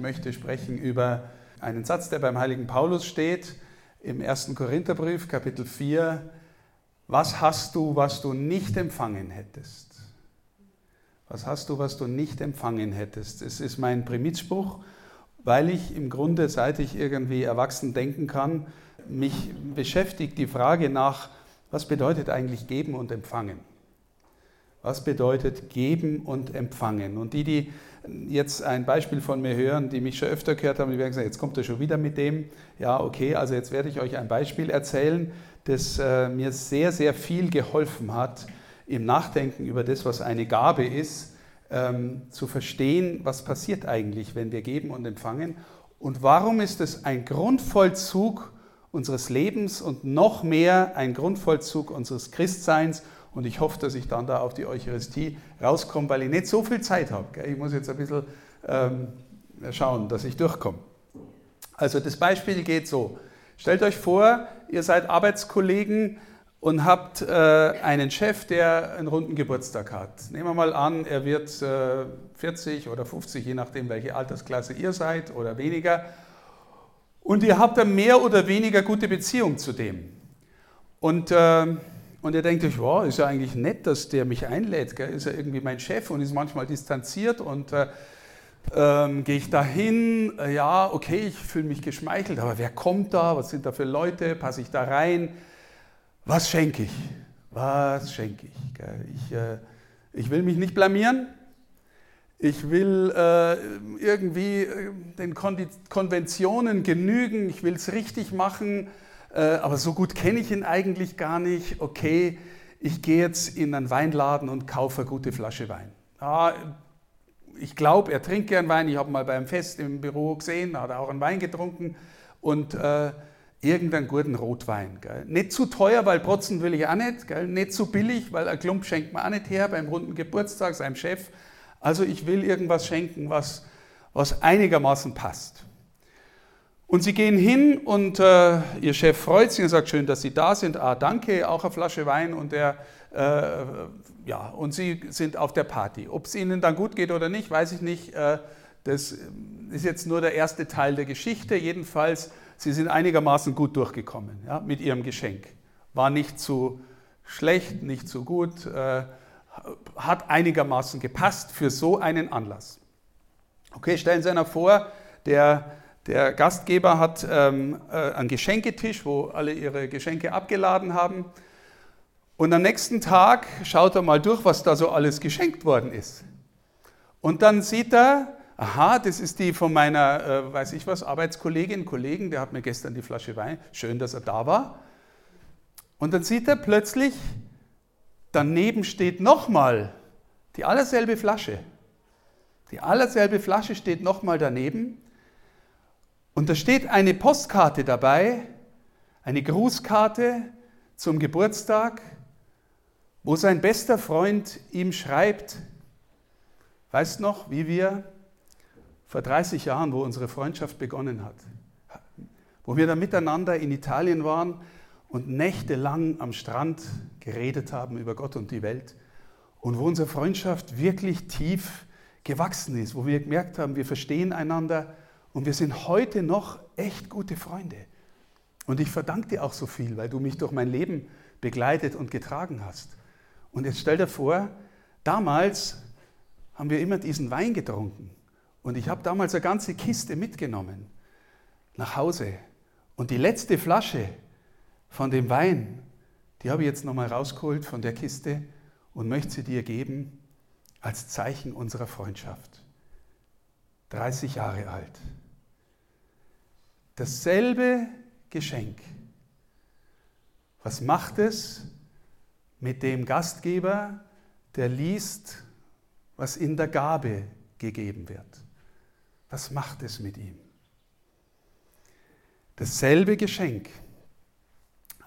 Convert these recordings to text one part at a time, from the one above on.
Ich möchte sprechen über einen Satz, der beim heiligen Paulus steht, im 1. Korintherbrief, Kapitel 4. Was hast du, was du nicht empfangen hättest? Was hast du, was du nicht empfangen hättest? Es ist mein Primizspruch, weil ich im Grunde, seit ich irgendwie erwachsen denken kann, mich beschäftigt die Frage nach, was bedeutet eigentlich geben und empfangen? Was bedeutet geben und empfangen? Und die jetzt ein Beispiel von mir hören, die mich schon öfter gehört haben, die werden sagen, jetzt kommt ihr schon wieder mit dem. Ja, okay, also jetzt werde ich euch ein Beispiel erzählen, das mir sehr, sehr viel geholfen hat, im Nachdenken über das, was eine Gabe ist, zu verstehen, was passiert eigentlich, wenn wir geben und empfangen. Und warum ist es ein Grundvollzug unseres Lebens und noch mehr ein Grundvollzug unseres Christseins? Und ich hoffe, dass ich dann da auf die Eucharistie rauskomme, weil ich nicht so viel Zeit habe. Ich muss jetzt ein bisschen schauen, dass ich durchkomme. Also das Beispiel geht so. Stellt euch vor, ihr seid Arbeitskollegen und habt einen Chef, der einen runden Geburtstag hat. Nehmen wir mal an, er wird 40 oder 50, je nachdem, welche Altersklasse ihr seid oder weniger. Und ihr habt eine mehr oder weniger gute Beziehung zu dem. Und ihr denkt euch, wow, ist ja eigentlich nett, dass der mich einlädt, gell? Ist ja irgendwie mein Chef und ist manchmal distanziert und gehe ich da hin, ja, okay, ich fühle mich geschmeichelt, aber wer kommt da, was sind da für Leute, passe ich da rein, was schenke ich? Gell? Ich will mich nicht blamieren, ich will irgendwie den Konventionen genügen, ich will es richtig machen, aber so gut kenne ich ihn eigentlich gar nicht. Okay, ich gehe jetzt in einen Weinladen und kaufe eine gute Flasche Wein. Ja, ich glaube, er trinkt gern Wein. Ich habe mal beim Fest im Büro gesehen, da hat er auch einen Wein getrunken und irgendeinen guten Rotwein. Gell. Nicht zu teuer, weil protzen will ich auch nicht. Gell. Nicht zu billig, weil ein Klump schenkt man auch nicht her beim runden Geburtstag, seinem Chef. Also ich will irgendwas schenken, was einigermaßen passt. Und sie gehen hin und ihr Chef freut sich und sagt, schön, dass Sie da sind. Ah, danke, auch eine Flasche Wein. Und und sie sind auf der Party. Ob es ihnen dann gut geht oder nicht, weiß ich nicht. Das ist jetzt nur der erste Teil der Geschichte. Jedenfalls, sie sind einigermaßen gut durchgekommen, ja, mit ihrem Geschenk. War nicht zu schlecht, nicht zu gut, hat einigermaßen gepasst für so einen Anlass. Okay, stellen Sie einer vor, der Gastgeber hat einen Geschenketisch, wo alle ihre Geschenke abgeladen haben. Und am nächsten Tag schaut er mal durch, was da so alles geschenkt worden ist. Und dann sieht er, aha, das ist die von meiner, Arbeitskollegin, Kollegen, der hat mir gestern die Flasche Wein, schön, dass er da war. Und dann sieht er plötzlich, daneben steht nochmal die allerselbe Flasche. Die allerselbe Flasche steht nochmal daneben. Und da steht eine Postkarte dabei, eine Grußkarte zum Geburtstag, wo sein bester Freund ihm schreibt, weißt noch, wie wir vor 30 Jahren, wo unsere Freundschaft begonnen hat, wo wir da miteinander in Italien waren und nächtelang am Strand geredet haben über Gott und die Welt und wo unsere Freundschaft wirklich tief gewachsen ist, wo wir gemerkt haben, wir verstehen einander. Und wir sind heute noch echt gute Freunde. Und ich verdanke dir auch so viel, weil du mich durch mein Leben begleitet und getragen hast. Und jetzt stell dir vor, damals haben wir immer diesen Wein getrunken. Und ich habe damals eine ganze Kiste mitgenommen nach Hause. Und die letzte Flasche von dem Wein, die habe ich jetzt nochmal rausgeholt von der Kiste und möchte sie dir geben als Zeichen unserer Freundschaft. 30 Jahre alt. Dasselbe Geschenk. Was macht es mit dem Gastgeber, der liest, was in der Gabe gegeben wird? Was macht es mit ihm? Dasselbe Geschenk.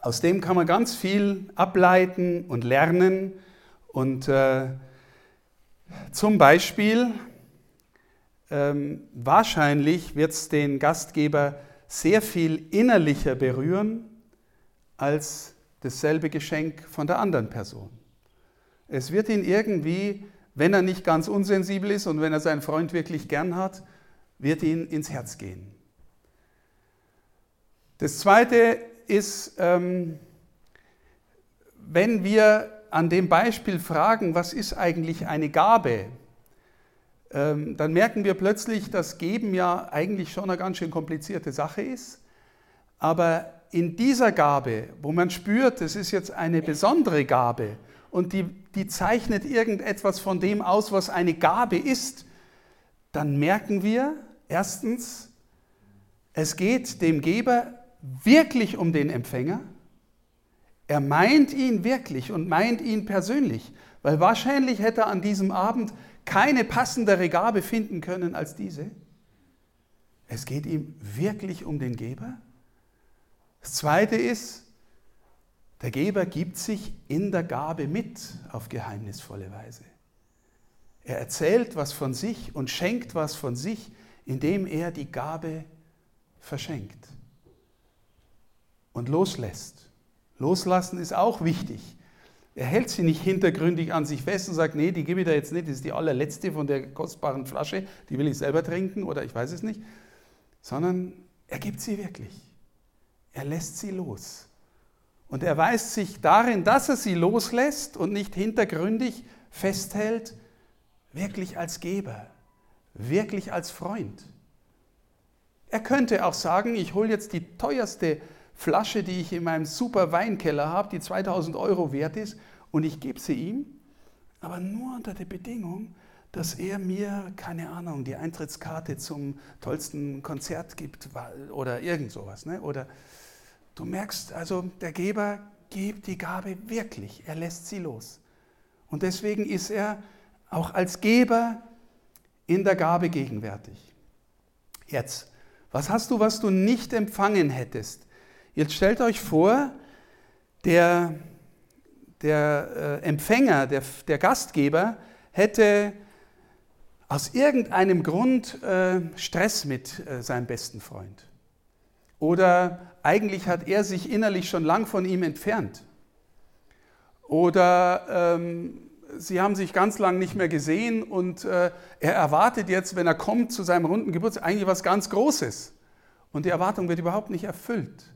Aus dem kann man ganz viel ableiten und lernen. Und zum Beispiel, wahrscheinlich wird es den Gastgeber sehr viel innerlicher berühren als dasselbe Geschenk von der anderen Person. Es wird ihn irgendwie, wenn er nicht ganz unsensibel ist und wenn er seinen Freund wirklich gern hat, wird ihnen ins Herz gehen. Das Zweite ist, wenn wir an dem Beispiel fragen, was ist eigentlich eine Gabe, dann merken wir plötzlich, dass Geben ja eigentlich schon eine ganz schön komplizierte Sache ist. Aber in dieser Gabe, wo man spürt, das ist jetzt eine besondere Gabe und die zeichnet irgendetwas von dem aus, was eine Gabe ist, dann merken wir erstens, es geht dem Geber wirklich um den Empfänger. Er meint ihn wirklich und meint ihn persönlich, weil wahrscheinlich hätte er an diesem Abend keine passendere Gabe finden können als diese. Es geht ihm wirklich um den Geber. Das Zweite ist, der Geber gibt sich in der Gabe mit auf geheimnisvolle Weise. Er erzählt was von sich und schenkt was von sich, indem er die Gabe verschenkt und loslässt. Loslassen ist auch wichtig. Er hält sie nicht hintergründig an sich fest und sagt, nee, die gebe ich da jetzt nicht, das ist die allerletzte von der kostbaren Flasche, die will ich selber trinken oder ich weiß es nicht, sondern er gibt sie wirklich. Er lässt sie los. Und er weist sich darin, dass er sie loslässt und nicht hintergründig festhält, wirklich als Geber, wirklich als Freund. Er könnte auch sagen, ich hole jetzt die teuerste Flasche, die ich in meinem super Weinkeller habe, die 2.000 Euro wert ist, und ich gebe sie ihm, aber nur unter der Bedingung, dass er mir, keine Ahnung, die Eintrittskarte zum tollsten Konzert gibt oder irgend sowas. Ne? Oder du merkst, also der Geber gibt die Gabe wirklich, er lässt sie los. Und deswegen ist er auch als Geber in der Gabe gegenwärtig. Jetzt. Was hast du, was du nicht empfangen hättest? Jetzt stellt euch vor, der Empfänger, der Gastgeber, hätte aus irgendeinem Grund Stress mit seinem besten Freund. Oder eigentlich hat er sich innerlich schon lang von ihm entfernt. Oder sie haben sich ganz lang nicht mehr gesehen und er erwartet jetzt, wenn er kommt zu seinem runden Geburtstag, eigentlich was ganz Großes. Und die Erwartung wird überhaupt nicht erfüllt.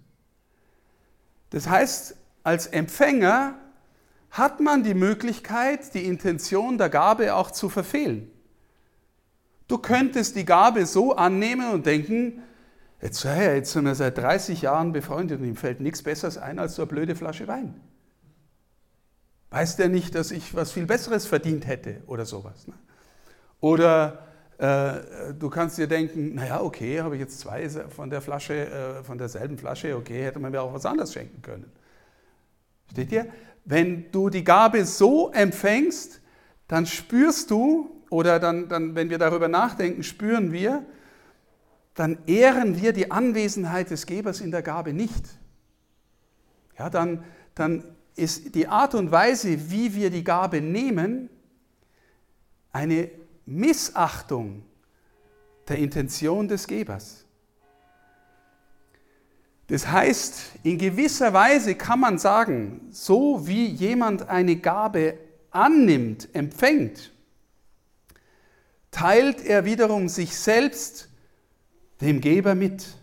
Das heißt, als Empfänger hat man die Möglichkeit, die Intention der Gabe auch zu verfehlen. Du könntest die Gabe so annehmen und denken, jetzt sind wir seit 30 Jahren befreundet und ihm fällt nichts Besseres ein als so eine blöde Flasche Wein. Weiß der nicht, dass ich was viel Besseres verdient hätte oder sowas? Ne? Oder du kannst dir denken, naja, okay, habe ich jetzt zwei von der Flasche, von derselben Flasche, okay, hätte man mir auch was anderes schenken können. Versteht ihr? Wenn du die Gabe so empfängst, dann spürst du, oder dann, wenn wir darüber nachdenken, spüren wir, dann ehren wir die Anwesenheit des Gebers in der Gabe nicht. Ja, dann ist die Art und Weise, wie wir die Gabe nehmen, eine Missachtung der Intention des Gebers. Das heißt, in gewisser Weise kann man sagen, so wie jemand eine Gabe annimmt, empfängt, teilt er wiederum sich selbst dem Geber mit.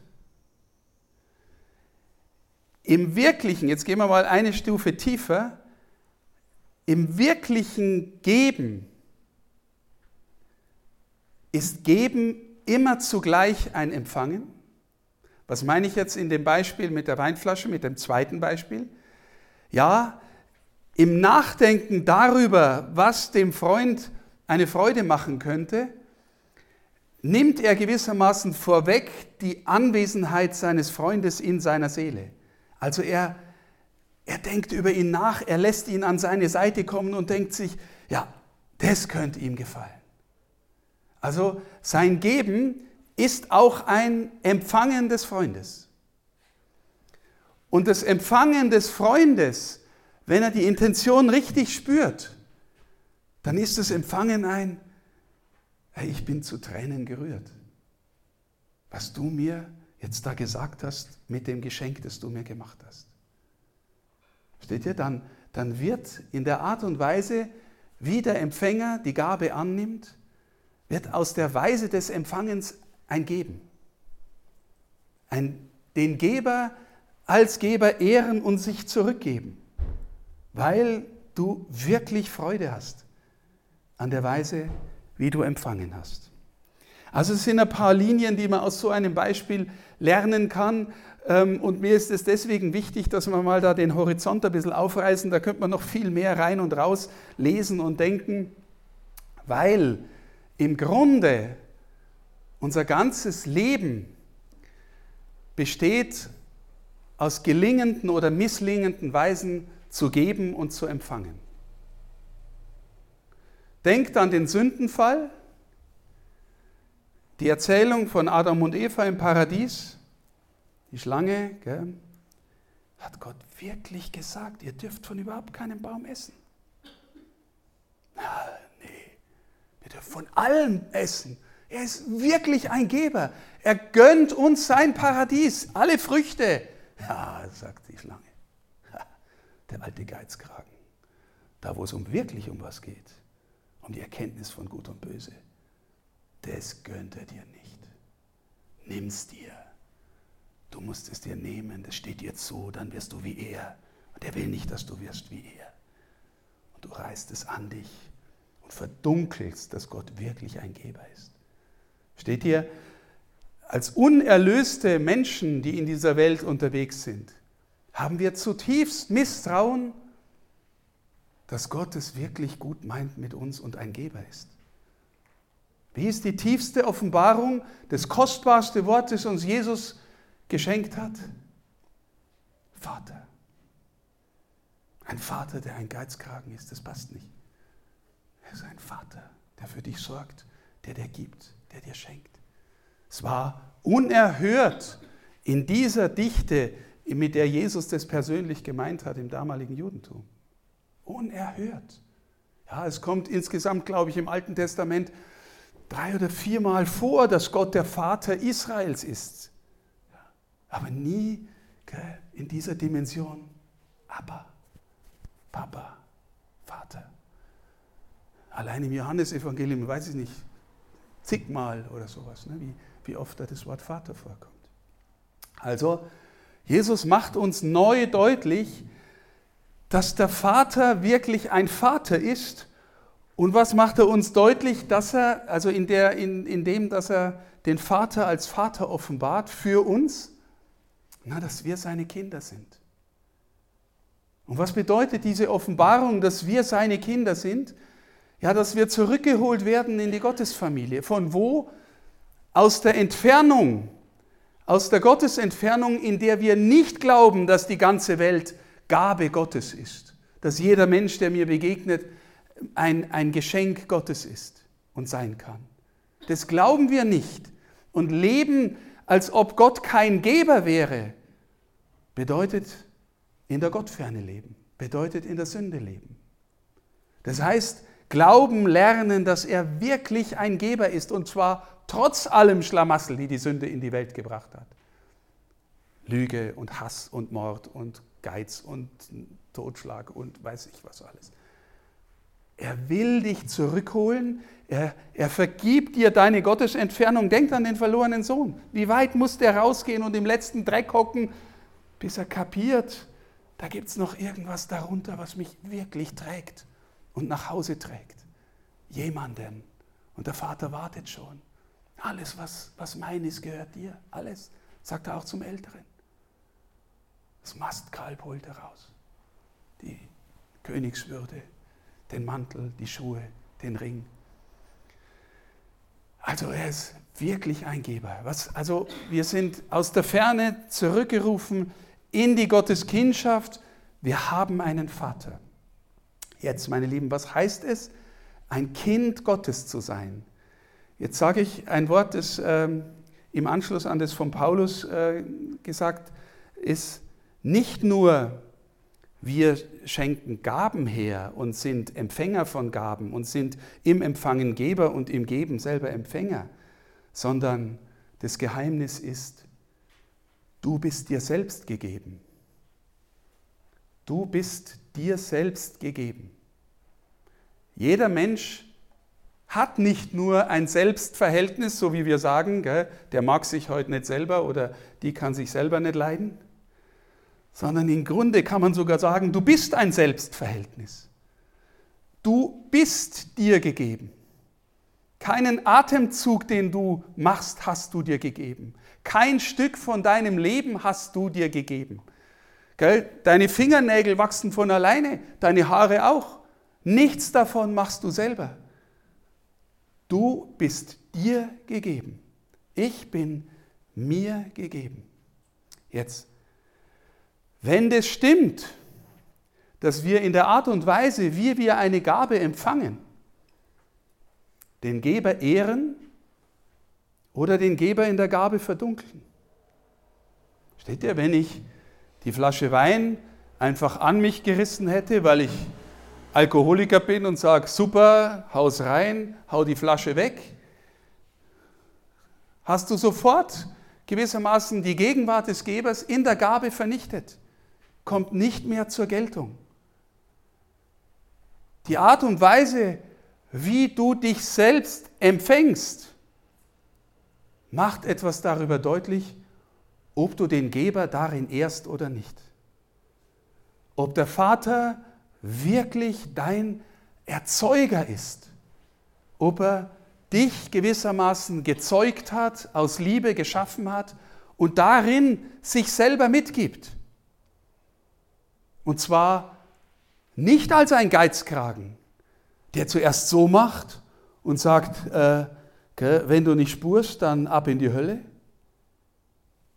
Im Wirklichen, jetzt gehen wir mal eine Stufe tiefer, im wirklichen Geben ist Geben immer zugleich ein Empfangen. Was meine ich jetzt in dem Beispiel mit der Weinflasche, mit dem zweiten Beispiel? Ja, im Nachdenken darüber, was dem Freund eine Freude machen könnte, nimmt er gewissermaßen vorweg die Anwesenheit seines Freundes in seiner Seele. Also er denkt über ihn nach, er lässt ihn an seine Seite kommen und denkt sich, ja, das könnte ihm gefallen. Also sein Geben ist auch ein Empfangen des Freundes. Und das Empfangen des Freundes, wenn er die Intention richtig spürt, dann ist das Empfangen ein, hey, ich bin zu Tränen gerührt, was du mir jetzt da gesagt hast, mit dem Geschenk, das du mir gemacht hast. Versteht ihr? Dann wird in der Art und Weise, wie der Empfänger die Gabe annimmt, wird aus der Weise des Empfangens ein Geben. Den Geber als Geber ehren und sich zurückgeben, weil du wirklich Freude hast an der Weise, wie du empfangen hast. Also es sind ein paar Linien, die man aus so einem Beispiel lernen kann. Und mir ist es deswegen wichtig, dass wir mal da den Horizont ein bisschen aufreißen. Da könnte man noch viel mehr rein und raus lesen und denken, weil im Grunde unser ganzes Leben besteht aus gelingenden oder misslingenden Weisen zu geben und zu empfangen. Denkt an den Sündenfall. Die Erzählung von Adam und Eva im Paradies, die Schlange, gell, hat Gott wirklich gesagt, ihr dürft von überhaupt keinem Baum essen. Ah, nee, wir dürfen von allem essen. Er ist wirklich ein Geber. Er gönnt uns sein Paradies, alle Früchte. Ja, sagt die Schlange. Der alte Geizkragen. Da, wo es wirklich um was geht, um die Erkenntnis von Gut und Böse. Das gönnt er dir nicht. Nimm's dir. Du musst es dir nehmen, das steht dir zu, dann wirst du wie er. Und er will nicht, dass du wirst wie er. Und du reißt es an dich und verdunkelst, dass Gott wirklich ein Geber ist. Steht hier, als unerlöste Menschen, die in dieser Welt unterwegs sind, haben wir zutiefst Misstrauen, dass Gott es wirklich gut meint mit uns und ein Geber ist. Wie ist die tiefste Offenbarung des kostbarsten Wortes, das uns Jesus geschenkt hat? Vater. Ein Vater, der ein Geizkragen ist, das passt nicht. Er ist ein Vater, der für dich sorgt, der dir gibt, der dir schenkt. Es war unerhört in dieser Dichte, mit der Jesus das persönlich gemeint hat im damaligen Judentum. Unerhört. Ja, es kommt insgesamt, glaube ich, im Alten Testament 3 oder 4 Mal vor, dass Gott der Vater Israels ist. Aber nie in dieser Dimension. Abba, Papa, Vater. Allein im Johannesevangelium, weiß ich nicht, zigmal oder sowas, ne? Wie oft da das Wort Vater vorkommt. Also, Jesus macht uns neu deutlich, dass der Vater wirklich ein Vater ist. Und was macht er uns deutlich? Dass er, also dass er den Vater als Vater offenbart für uns, dass wir seine Kinder sind. Und was bedeutet diese Offenbarung, dass wir seine Kinder sind? Ja, dass wir zurückgeholt werden in die Gottesfamilie. Von wo? Aus der Entfernung. Aus der Gottesentfernung, in der wir nicht glauben, dass die ganze Welt Gabe Gottes ist. Dass jeder Mensch, der mir begegnet, ein Geschenk Gottes ist und sein kann. Das glauben wir nicht und leben, als ob Gott kein Geber wäre, bedeutet in der Gottferne leben, bedeutet in der Sünde leben. Das heißt, Glauben lernen, dass er wirklich ein Geber ist und zwar trotz allem Schlamassel, die Sünde in die Welt gebracht hat. Lüge und Hass und Mord und Geiz und Totschlag und weiß ich was alles. Er will dich zurückholen, er vergibt dir deine Gottesentfernung. Denk an den verlorenen Sohn. Wie weit muss der rausgehen und im letzten Dreck hocken, bis er kapiert, da gibt es noch irgendwas darunter, was mich wirklich trägt und nach Hause trägt. Jemanden. Und der Vater wartet schon. Alles, was mein ist, gehört dir. Alles, sagt er auch zum Älteren. Das Mastkalb holt er raus. Die Königswürde. Den Mantel, die Schuhe, den Ring. Also er ist wirklich ein Geber. Also wir sind aus der Ferne zurückgerufen in die Gotteskindschaft. Wir haben einen Vater. Jetzt, meine Lieben, was heißt es, ein Kind Gottes zu sein? Jetzt sage ich ein Wort, das im Anschluss an das von Paulus gesagt ist, nicht nur wir schenken Gaben her und sind Empfänger von Gaben und sind im Empfangen Geber und im Geben selber Empfänger, sondern das Geheimnis ist, du bist dir selbst gegeben. Du bist dir selbst gegeben. Jeder Mensch hat nicht nur ein Selbstverhältnis, so wie wir sagen, gell, der mag sich heute nicht selber oder die kann sich selber nicht leiden, sondern im Grunde kann man sogar sagen, du bist ein Selbstverhältnis. Du bist dir gegeben. Keinen Atemzug, den du machst, hast du dir gegeben. Kein Stück von deinem Leben hast du dir gegeben. Gell? Deine Fingernägel wachsen von alleine, deine Haare auch. Nichts davon machst du selber. Du bist dir gegeben. Ich bin mir gegeben. Jetzt, wenn das stimmt, dass wir in der Art und Weise, wie wir eine Gabe empfangen, den Geber ehren oder den Geber in der Gabe verdunkeln. Steht ihr, wenn ich die Flasche Wein einfach an mich gerissen hätte, weil ich Alkoholiker bin und sage, super, hau's rein, hau die Flasche weg, hast du sofort gewissermaßen die Gegenwart des Gebers in der Gabe vernichtet, kommt nicht mehr zur Geltung. Die Art und Weise, wie du dich selbst empfängst, macht etwas darüber deutlich, ob du den Geber darin ehrst oder nicht. Ob der Vater wirklich dein Erzeuger ist, ob er dich gewissermaßen gezeugt hat, aus Liebe geschaffen hat und darin sich selber mitgibt. Und zwar nicht als ein Geizkragen, der zuerst so macht und sagt, wenn du nicht spurst, dann ab in die Hölle,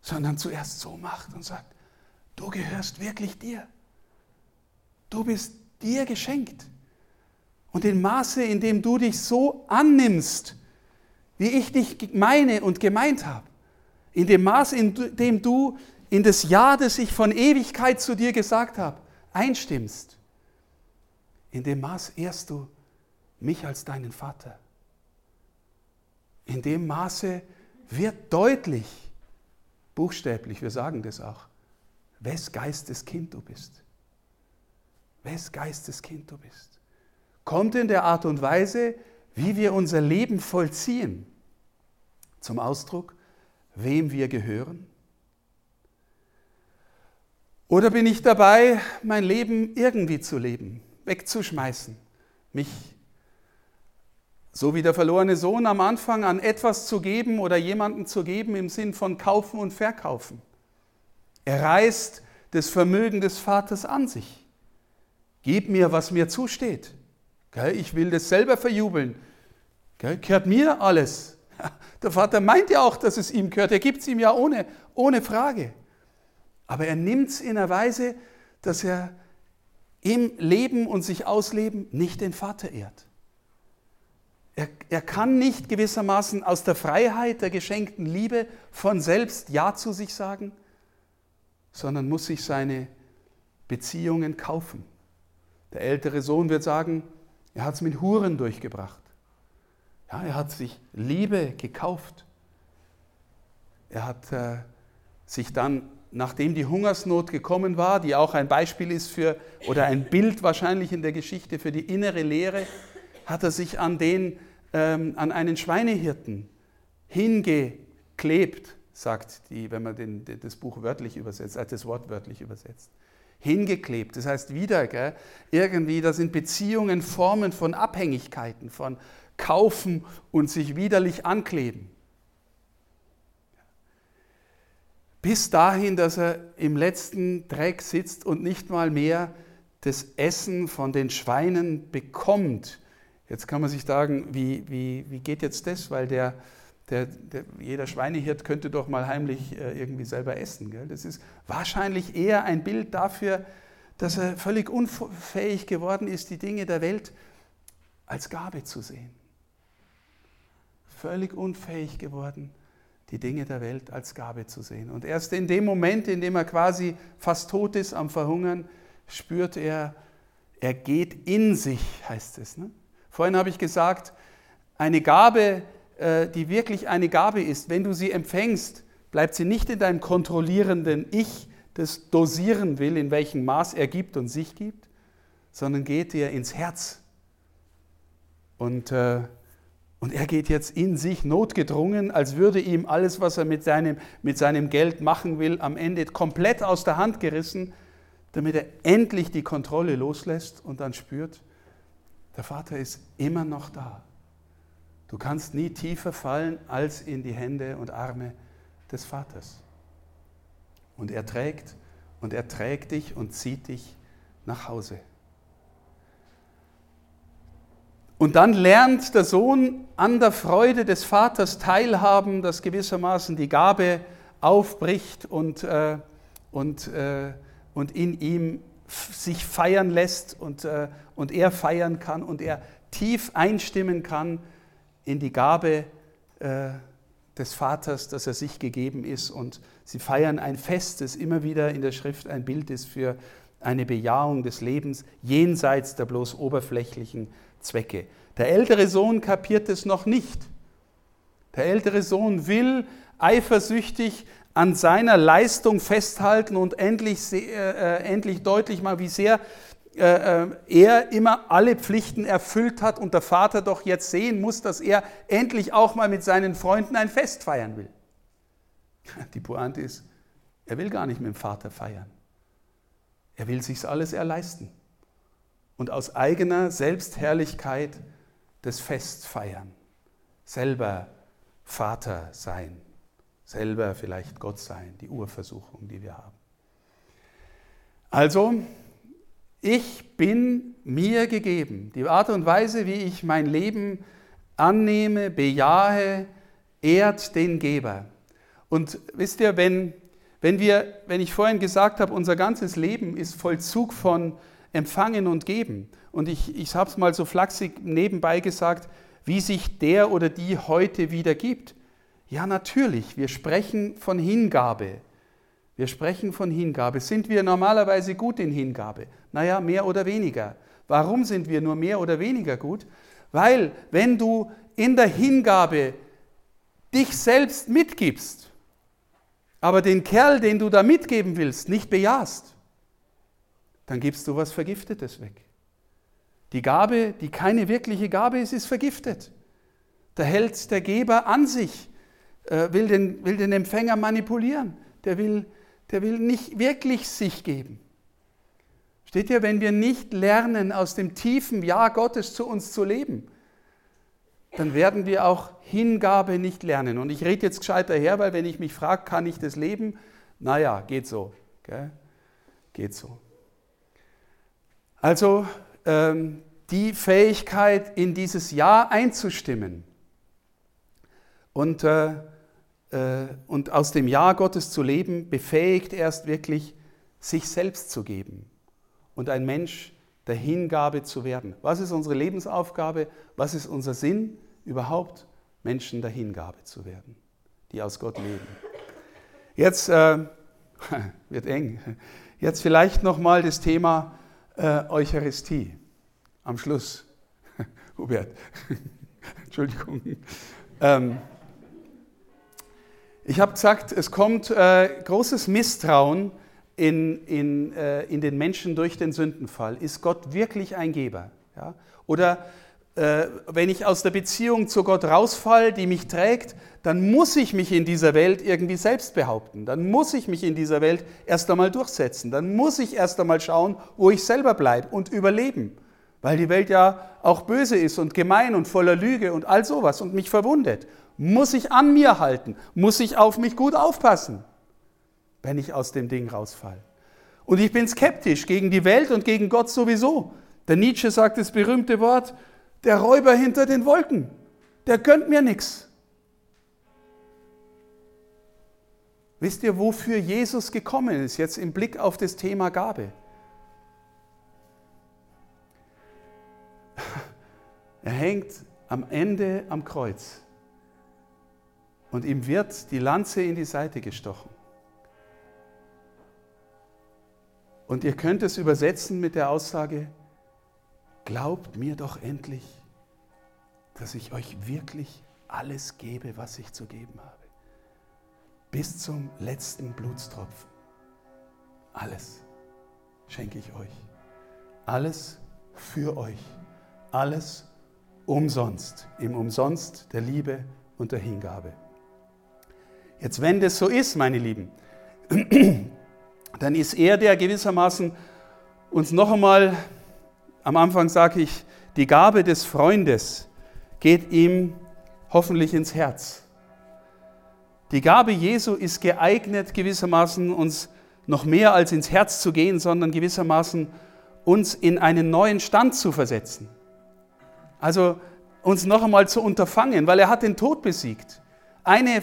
sondern zuerst so macht und sagt, du gehörst wirklich dir. Du bist dir geschenkt. Und in Maße, in dem du dich so annimmst, wie ich dich meine und gemeint habe, in dem Maße, in dem du in das Ja, das ich von Ewigkeit zu dir gesagt habe, einstimmst, in dem Maß ehrst du mich als deinen Vater. In dem Maße wird deutlich, buchstäblich, wir sagen das auch, wes Geistes Kind du bist. Wes Geistes Kind du bist. Kommt in der Art und Weise, wie wir unser Leben vollziehen, zum Ausdruck, wem wir gehören? Oder bin ich dabei, mein Leben irgendwie zu leben, wegzuschmeißen, mich, so wie der verlorene Sohn am Anfang, an etwas zu geben oder jemanden zu geben im Sinn von kaufen und verkaufen? Er reißt das Vermögen des Vaters an sich. Gib mir, was mir zusteht. Ich will das selber verjubeln. Gehört mir alles. Der Vater meint ja auch, dass es ihm gehört. Er gibt es ihm ja ohne Frage. Aber er nimmt es in einer Weise, dass er im Leben und sich ausleben nicht den Vater ehrt. Er kann nicht gewissermaßen aus der Freiheit der geschenkten Liebe von selbst Ja zu sich sagen, sondern muss sich seine Beziehungen kaufen. Der ältere Sohn wird sagen, er hat es mit Huren durchgebracht. Ja, er hat sich Liebe gekauft. Er hat sich dann, nachdem die Hungersnot gekommen war, die auch ein Beispiel ist für, oder ein Bild wahrscheinlich in der Geschichte für die innere Leere, hat er sich an einen Schweinehirten hingeklebt, sagt die, wenn man das Buch wörtlich übersetzt, also das Wort wörtlich übersetzt. Hingeklebt, das heißt wieder, gell, irgendwie, da sind Beziehungen, Formen von Abhängigkeiten, von Kaufen und sich widerlich ankleben. Bis dahin, dass er im letzten Dreck sitzt und nicht mal mehr das Essen von den Schweinen bekommt. Jetzt kann man sich sagen, wie geht jetzt das? Weil jeder Schweinehirt könnte doch mal heimlich irgendwie selber essen. Gell? Das ist wahrscheinlich eher ein Bild dafür, dass er völlig unfähig geworden ist, die Dinge der Welt als Gabe zu sehen. Völlig unfähig geworden, die Dinge der Welt als Gabe zu sehen. Und erst in dem Moment, in dem er quasi fast tot ist, am Verhungern, spürt er geht in sich, heißt es. Ne? Vorhin habe ich gesagt, eine Gabe, die wirklich eine Gabe ist, wenn du sie empfängst, bleibt sie nicht in deinem kontrollierenden Ich, das dosieren will, in welchem Maß er gibt und sich gibt, sondern geht dir ins Herz und Und er geht jetzt in sich notgedrungen, als würde ihm alles, was er mit seinem Geld machen will, am Ende komplett aus der Hand gerissen, damit er endlich die Kontrolle loslässt und dann spürt, der Vater ist immer noch da. Du kannst nie tiefer fallen als in die Hände und Arme des Vaters. Und er trägt dich und zieht dich nach Hause. Und dann lernt der Sohn an der Freude des Vaters teilhaben, dass gewissermaßen die Gabe aufbricht und in ihm sich feiern lässt und er feiern kann und er tief einstimmen kann in die Gabe des Vaters, dass er sich gegeben ist. Und sie feiern ein Fest, das immer wieder in der Schrift ein Bild ist für eine Bejahung des Lebens jenseits der bloß oberflächlichen Zwecke. Der ältere Sohn kapiert es noch nicht. Der ältere Sohn will eifersüchtig an seiner Leistung festhalten und endlich deutlich machen, wie sehr er immer alle Pflichten erfüllt hat und der Vater doch jetzt sehen muss, dass er endlich auch mal mit seinen Freunden ein Fest feiern will. Die Pointe ist, er will gar nicht mit dem Vater feiern. Er will sich's alles erleisten und aus eigener Selbstherrlichkeit das Fest feiern. Selber Vater sein, selber vielleicht Gott sein, die Urversuchung, die wir haben. Also, ich bin mir gegeben. Die Art und Weise, wie ich mein Leben annehme, bejahe, ehrt den Geber. Und wisst ihr, wenn ich vorhin gesagt habe, unser ganzes Leben ist Vollzug von Empfangen und Geben. Und ich habe es mal so flachsig nebenbei gesagt, wie sich der oder die heute wiedergibt. Ja, natürlich, wir sprechen von Hingabe. Wir sprechen von Hingabe. Sind wir normalerweise gut in Hingabe? Naja, mehr oder weniger. Warum sind wir nur mehr oder weniger gut? Weil, wenn du in der Hingabe dich selbst mitgibst, aber den Kerl, den du da mitgeben willst, nicht bejahst, dann gibst du was Vergiftetes weg. Die Gabe, die keine wirkliche Gabe ist, ist vergiftet. Da hält der Geber an sich, will den Empfänger manipulieren. Der will nicht wirklich sich geben. Steht ihr, wenn wir nicht lernen, aus dem tiefen Ja Gottes zu uns zu leben, dann werden wir auch Hingabe nicht lernen. Und ich rede jetzt gescheit daher, weil wenn ich mich frage, kann ich das leben? Naja, geht so. Gell? Geht so. Also die Fähigkeit, in dieses Ja einzustimmen und aus dem Ja Gottes zu leben, befähigt erst wirklich, sich selbst zu geben und ein Mensch der Hingabe zu werden. Was ist unsere Lebensaufgabe? Was ist unser Sinn überhaupt? Menschen der Hingabe zu werden, die aus Gott leben. Jetzt wird eng. Jetzt vielleicht nochmal das Thema Eucharistie. Am Schluss. Hubert, Entschuldigung. Ich habe gesagt, es kommt großes Misstrauen in den Menschen durch den Sündenfall. Ist Gott wirklich ein Geber? Ja? Oder wenn ich aus der Beziehung zu Gott rausfalle, die mich trägt, dann muss ich mich in dieser Welt irgendwie selbst behaupten. Dann muss ich mich in dieser Welt erst einmal durchsetzen. Dann muss ich erst einmal schauen, wo ich selber bleibe und überleben. Weil die Welt ja auch böse ist und gemein und voller Lüge und all sowas und mich verwundet. Muss ich an mir halten? Muss ich auf mich gut aufpassen, wenn ich aus dem Ding rausfalle? Und ich bin skeptisch gegen die Welt und gegen Gott sowieso. Der Nietzsche sagt das berühmte Wort, der Räuber hinter den Wolken, der gönnt mir nichts. Wisst ihr, wofür Jesus gekommen ist, jetzt im Blick auf das Thema Gabe? Er hängt am Ende am Kreuz. Und ihm wird die Lanze in die Seite gestochen. Und ihr könnt es übersetzen mit der Aussage, glaubt mir doch endlich, dass ich euch wirklich alles gebe, was ich zu geben habe. Bis zum letzten Blutstropfen. Alles schenke ich euch. Alles für euch. Alles umsonst, im Umsonst der Liebe und der Hingabe. Jetzt, wenn das so ist, meine Lieben, dann ist er, der gewissermaßen uns noch einmal, am Anfang sage ich, die Gabe des Freundes geht ihm hoffentlich ins Herz. Die Gabe Jesu ist geeignet, gewissermaßen uns noch mehr als ins Herz zu gehen, sondern gewissermaßen uns in einen neuen Stand zu versetzen. Also uns noch einmal zu unterfangen, weil er hat den Tod besiegt. Eine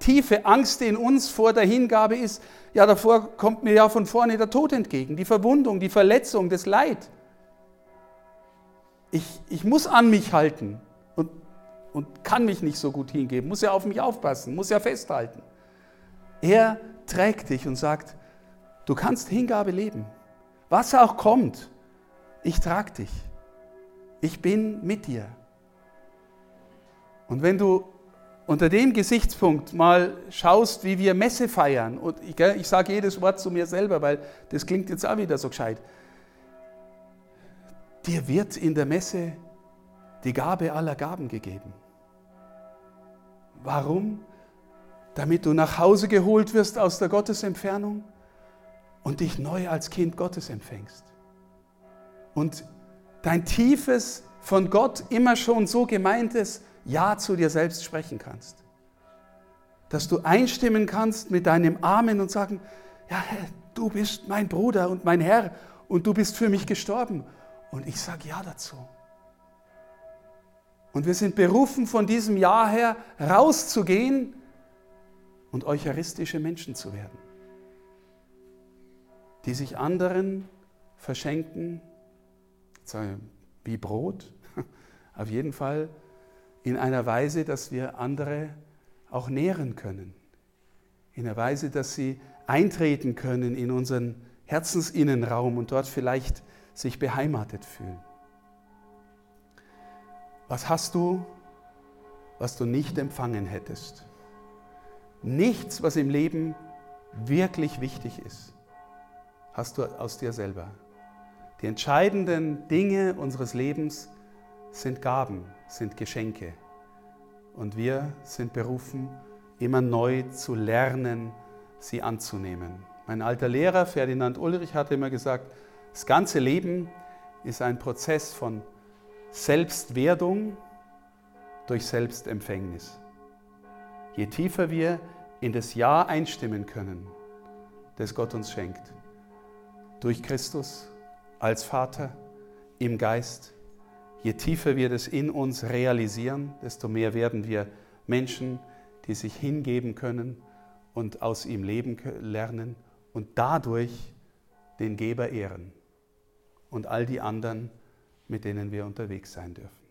tiefe Angst in uns vor der Hingabe ist, ja, davor kommt mir ja von vorne der Tod entgegen, die Verwundung, die Verletzung, das Leid. Ich muss an mich halten und kann mich nicht so gut hingeben, muss ja auf mich aufpassen, muss ja festhalten. Er trägt dich und sagt, du kannst Hingabe leben, was auch kommt, ich trage dich, ich bin mit dir. Und wenn du unter dem Gesichtspunkt mal schaust, wie wir Messe feiern, und ich sage jedes Wort zu mir selber, weil das klingt jetzt auch wieder so gescheit, dir wird in der Messe die Gabe aller Gaben gegeben. Warum? Damit du nach Hause geholt wirst aus der Gottesentfernung und dich neu als Kind Gottes empfängst. Und dein tiefes, von Gott immer schon so gemeintes Ja zu dir selbst sprechen kannst. Dass du einstimmen kannst mit deinem Amen und sagen, ja, du bist mein Bruder und mein Herr und du bist für mich gestorben. Und ich sage Ja dazu. Und wir sind berufen, von diesem Ja her rauszugehen und eucharistische Menschen zu werden, die sich anderen verschenken, wie Brot, auf jeden Fall in einer Weise, dass wir andere auch nähren können, in einer Weise, dass sie eintreten können in unseren Herzensinnenraum und dort vielleicht sich beheimatet fühlen. Was hast du, was du nicht empfangen hättest? Nichts, was im Leben wirklich wichtig ist, hast du aus dir selber. Die entscheidenden Dinge unseres Lebens sind Gaben, sind Geschenke. Und wir sind berufen, immer neu zu lernen, sie anzunehmen. Mein alter Lehrer Ferdinand Ulrich hatte immer gesagt, das ganze Leben ist ein Prozess von Selbstwerdung durch Selbstempfängnis. Je tiefer wir in das Ja einstimmen können, das Gott uns schenkt, durch Christus als Vater im Geist, je tiefer wir das in uns realisieren, desto mehr werden wir Menschen, die sich hingeben können und aus ihm leben lernen und dadurch den Geber ehren und all die anderen, mit denen wir unterwegs sein dürfen.